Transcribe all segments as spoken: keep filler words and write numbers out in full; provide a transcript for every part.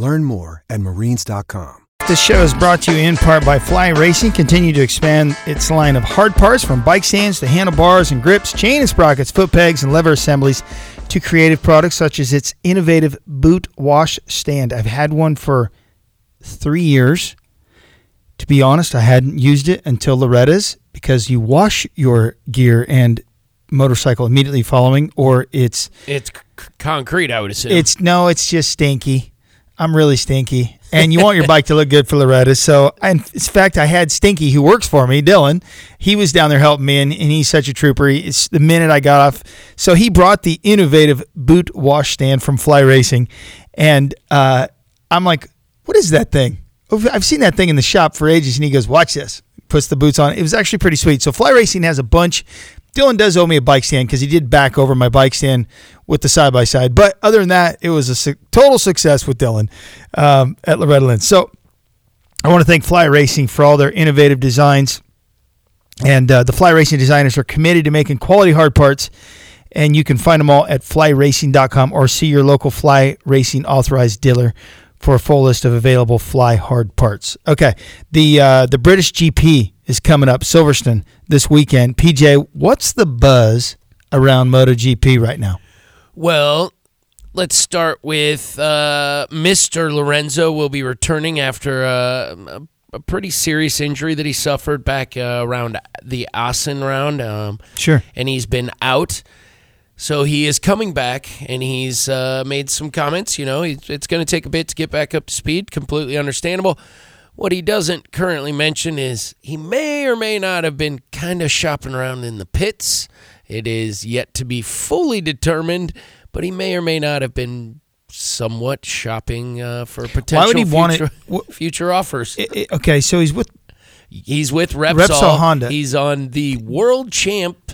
Learn more at marines dot com. This show is brought to you in part by Fly Racing. Continue to expand its line of hard parts, from bike stands to handlebars and grips, chain and sprockets, foot pegs, and lever assemblies, to creative products such as its innovative boot wash stand. I've had one for three years. To be honest, I hadn't used it until Loretta's, because you wash your gear and motorcycle immediately following, or it's... It's c- concrete, I would assume. It's No, it's just stinky. I'm really stinky. And you want your bike to look good for Loretta. So, in fact, I had Stinky, who works for me, Dylan. He was down there helping me, and, and he's such a trooper. He, it's the minute I got off. So he brought the innovative boot wash stand from Fly Racing. And uh, I'm like, what is that thing? I've seen that thing in the shop for ages. And he goes, watch this. Puts the boots on. It was actually pretty sweet. So Fly Racing has a bunch. Dylan does owe me a bike stand, because he did back over my bike stand with the side-by-side. But other than that, it was a su- total success with Dylan um, at Loretta Lynn. So I want to thank Fly Racing for all their innovative designs. And uh, the Fly Racing designers are committed to making quality hard parts. And you can find them all at fly racing dot com, or see your local Fly Racing authorized dealer for a full list of available Fly hard parts. Okay, the uh, the British G P is coming up, Silverstone, this weekend. P J, what's the buzz around MotoGP right now? Well, let's start with uh, Mister Lorenzo will be returning after uh, a pretty serious injury that he suffered back uh, around the Assen round. Um, sure. And he's been out. So he is coming back, and he's uh, made some comments. You know, it's going to take a bit to get back up to speed. Completely understandable. What he doesn't currently mention is he may or may not have been kind of shopping around in the pits. It is yet to be fully determined, but he may or may not have been somewhat shopping uh, for potential Why would he future, want it? future offers. It, it, okay, so he's with he's with Repsol. Repsol Honda. He's on the world champ.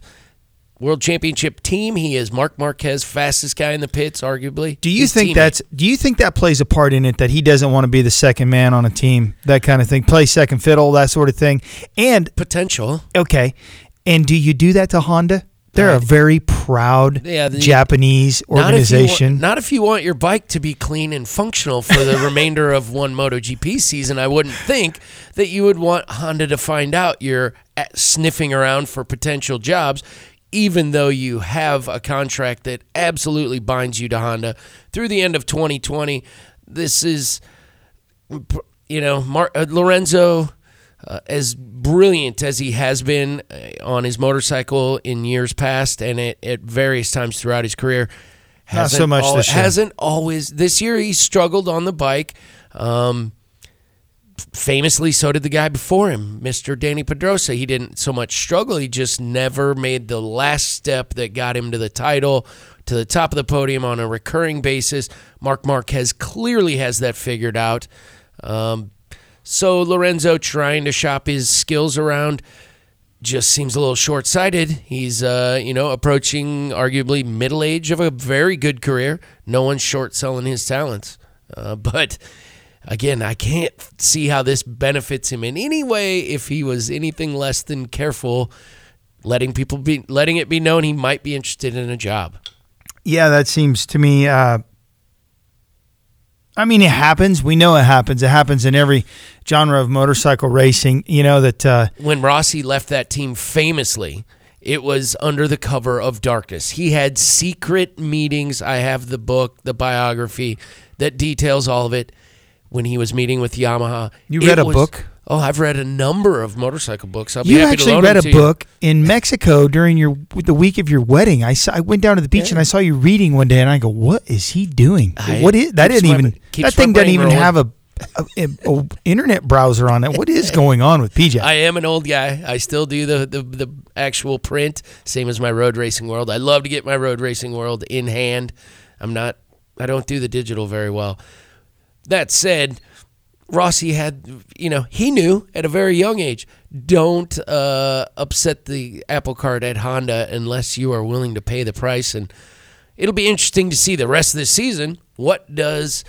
World Championship team. He is Marc Marquez, fastest guy in the pits, arguably. Do you His think teammate. that's? Do you think that plays a part in it, that he doesn't want to be the second man on a team, that kind of thing, play second fiddle, that sort of thing? And potential. Okay, and do you do that to Honda? They're right. a very proud yeah, the, Japanese organization. Not if, want, not if you want your bike to be clean and functional for the remainder of one MotoGP season. I wouldn't think that you would want Honda to find out you're at, sniffing around for potential jobs, even though you have a contract that absolutely binds you to Honda through the end of twenty twenty. This is, you know, Mar- uh, Lorenzo, uh, as brilliant as he has been uh, on his motorcycle in years past and at, at various times throughout his career, hasn't, Not so much al- this year. hasn't always, this year he struggled on the bike. Um, Famously, so did the guy before him, Mister Danny Pedrosa. He didn't so much struggle. He just never made the last step that got him to the title, to the top of the podium on a recurring basis. Marc Marquez clearly has that figured out. Um, so Lorenzo trying to shop his skills around just seems a little short-sighted. He's, uh, you know, approaching arguably middle age of a very good career. No one's short-selling his talents. Uh, but... Again, I can't see how this benefits him in any way if he was anything less than careful, letting people be, letting it be known he might be interested in a job. Yeah, that seems to me. Uh, I mean, it happens. We know it happens. It happens in every genre of motorcycle racing. You know that uh, when Rossi left that team famously, it was under the cover of darkness. He had secret meetings. I have the book, the biography that details all of it. When he was meeting with Yamaha. You read a was, book? Oh, I've read a number of motorcycle books. I'll be you happy actually to read to a you. book in Mexico during your the week of your wedding. I saw, I went down to the beach yeah. and I saw you reading one day, and I go, "What is he doing? I, what is that? Didn't even that thing doesn't even rolling. have a, a, a, a internet browser on it? What is going on with P J?" I am an old guy. I still do the, the the actual print, same as my Road Racing World. I love to get my Road Racing World in hand. I'm not. I don't do the digital very well. That said, Rossi had, you know, he knew at a very young age, don't uh, upset the apple cart at Honda unless you are willing to pay the price. And it'll be interesting to see the rest of this season. What does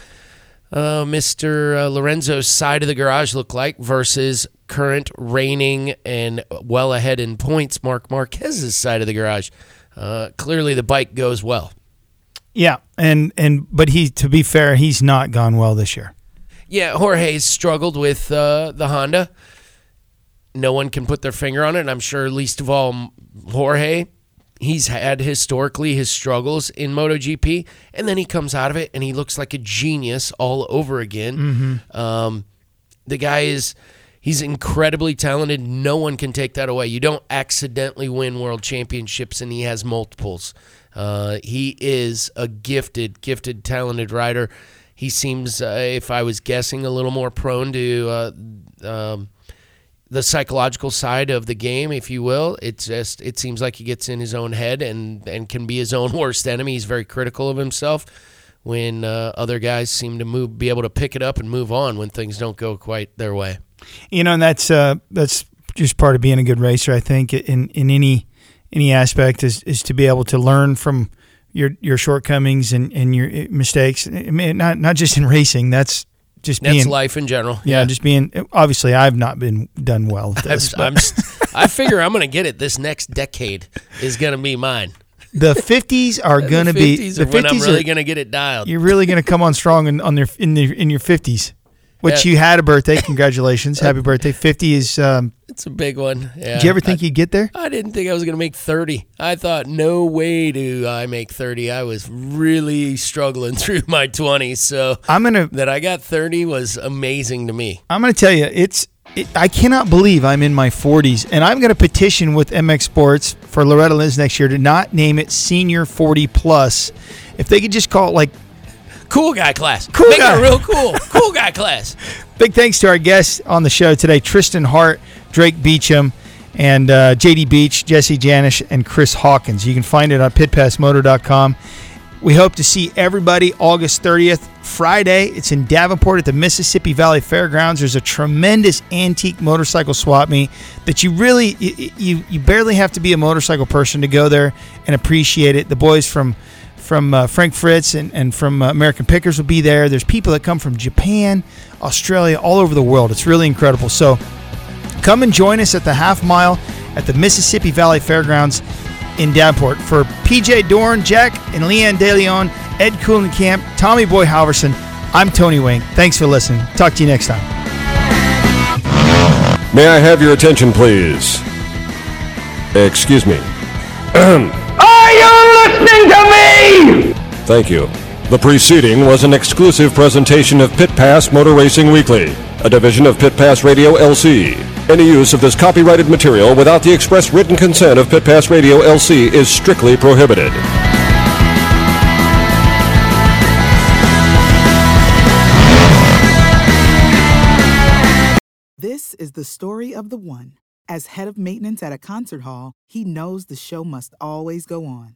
uh, Mister Lorenzo's side of the garage look like versus current reigning and well ahead in points Marc Marquez's side of the garage? Uh, clearly the bike goes well. Yeah, and, and but he to be fair, he's not gone well this year. Yeah, Jorge's struggled with uh, the Honda. No one can put their finger on it, and I'm sure least of all Jorge. He's had historically his struggles in MotoGP, and then he comes out of it, and he looks like a genius all over again. Mm-hmm. Um, the guy is he's incredibly talented. No one can take that away. You don't accidentally win world championships, and he has multiples. Uh, he is a gifted, gifted, talented rider. He seems, uh, if I was guessing, a little more prone to uh, um, the psychological side of the game, if you will. It just it seems like he gets in his own head and, and can be his own worst enemy. He's very critical of himself when uh, other guys seem to move, be able to pick it up and move on when things don't go quite their way. You know, and that's uh, that's just part of being a good racer, I think, in in any any aspect is is to be able to learn from your your shortcomings and, and your mistakes, I mean, not not just in racing. That's just being, that's life in general. Yeah, yeah, just being. Obviously, I've not been done well with this. I'm, I'm, I figure I'm going to get it. This next decade is going to be mine. The fifties are going to be the fifties are when I'm really going to get it dialed. You're really going to come on strong in on their in the in your fifties. Which yeah. You had a birthday. Congratulations. Happy birthday. fifty is... Um, it's a big one. Yeah. Did you ever think I, you'd get there? I didn't think I was going to make thirty. I thought, no way do I make thirty. I was really struggling through my twenties. So I'm gonna, that I got thirty was amazing to me. I'm going to tell you, it's. It, I cannot believe I'm in my forties. And I'm going to petition with M X Sports for Loretta Lynn's next year to not name it Senior forty plus. If they could just call it like... Cool guy class. Cool Make guy. It real cool. Cool guy class. Big thanks to our guests on the show today, Tristan Hart, Drake Beecham, and uh, J D Beach, Jesse Janish, and Chris Hawkins. You can find it on pit pass motor dot com. We hope to see everybody August thirtieth, Friday. It's in Davenport at the Mississippi Valley Fairgrounds. There's a tremendous antique motorcycle swap meet that you really, you, you, you barely have to be a motorcycle person to go there and appreciate it. The boys from... from uh, Frank Fritz and, and from uh, American Pickers will be there. There's people that come from Japan, Australia, all over the world. It's really incredible. So come and join us at the half mile at the Mississippi Valley Fairgrounds in Davenport. For P J Dorn, Jack, and Leanne DeLeon, Ed Kuhlenkamp, Tommy Boy Halverson, I'm Tony Wing. Thanks for listening. Talk to you next time. May I have your attention, please? Excuse me. Are you listening to me? Thank you. The preceding was an exclusive presentation of Pit Pass Motor Racing Weekly, a division of Pit Pass Radio L C. Any use of this copyrighted material without the express written consent of Pit Pass Radio L C is strictly prohibited. This is the story of the one. As head of maintenance at a concert hall, he knows the show must always go on.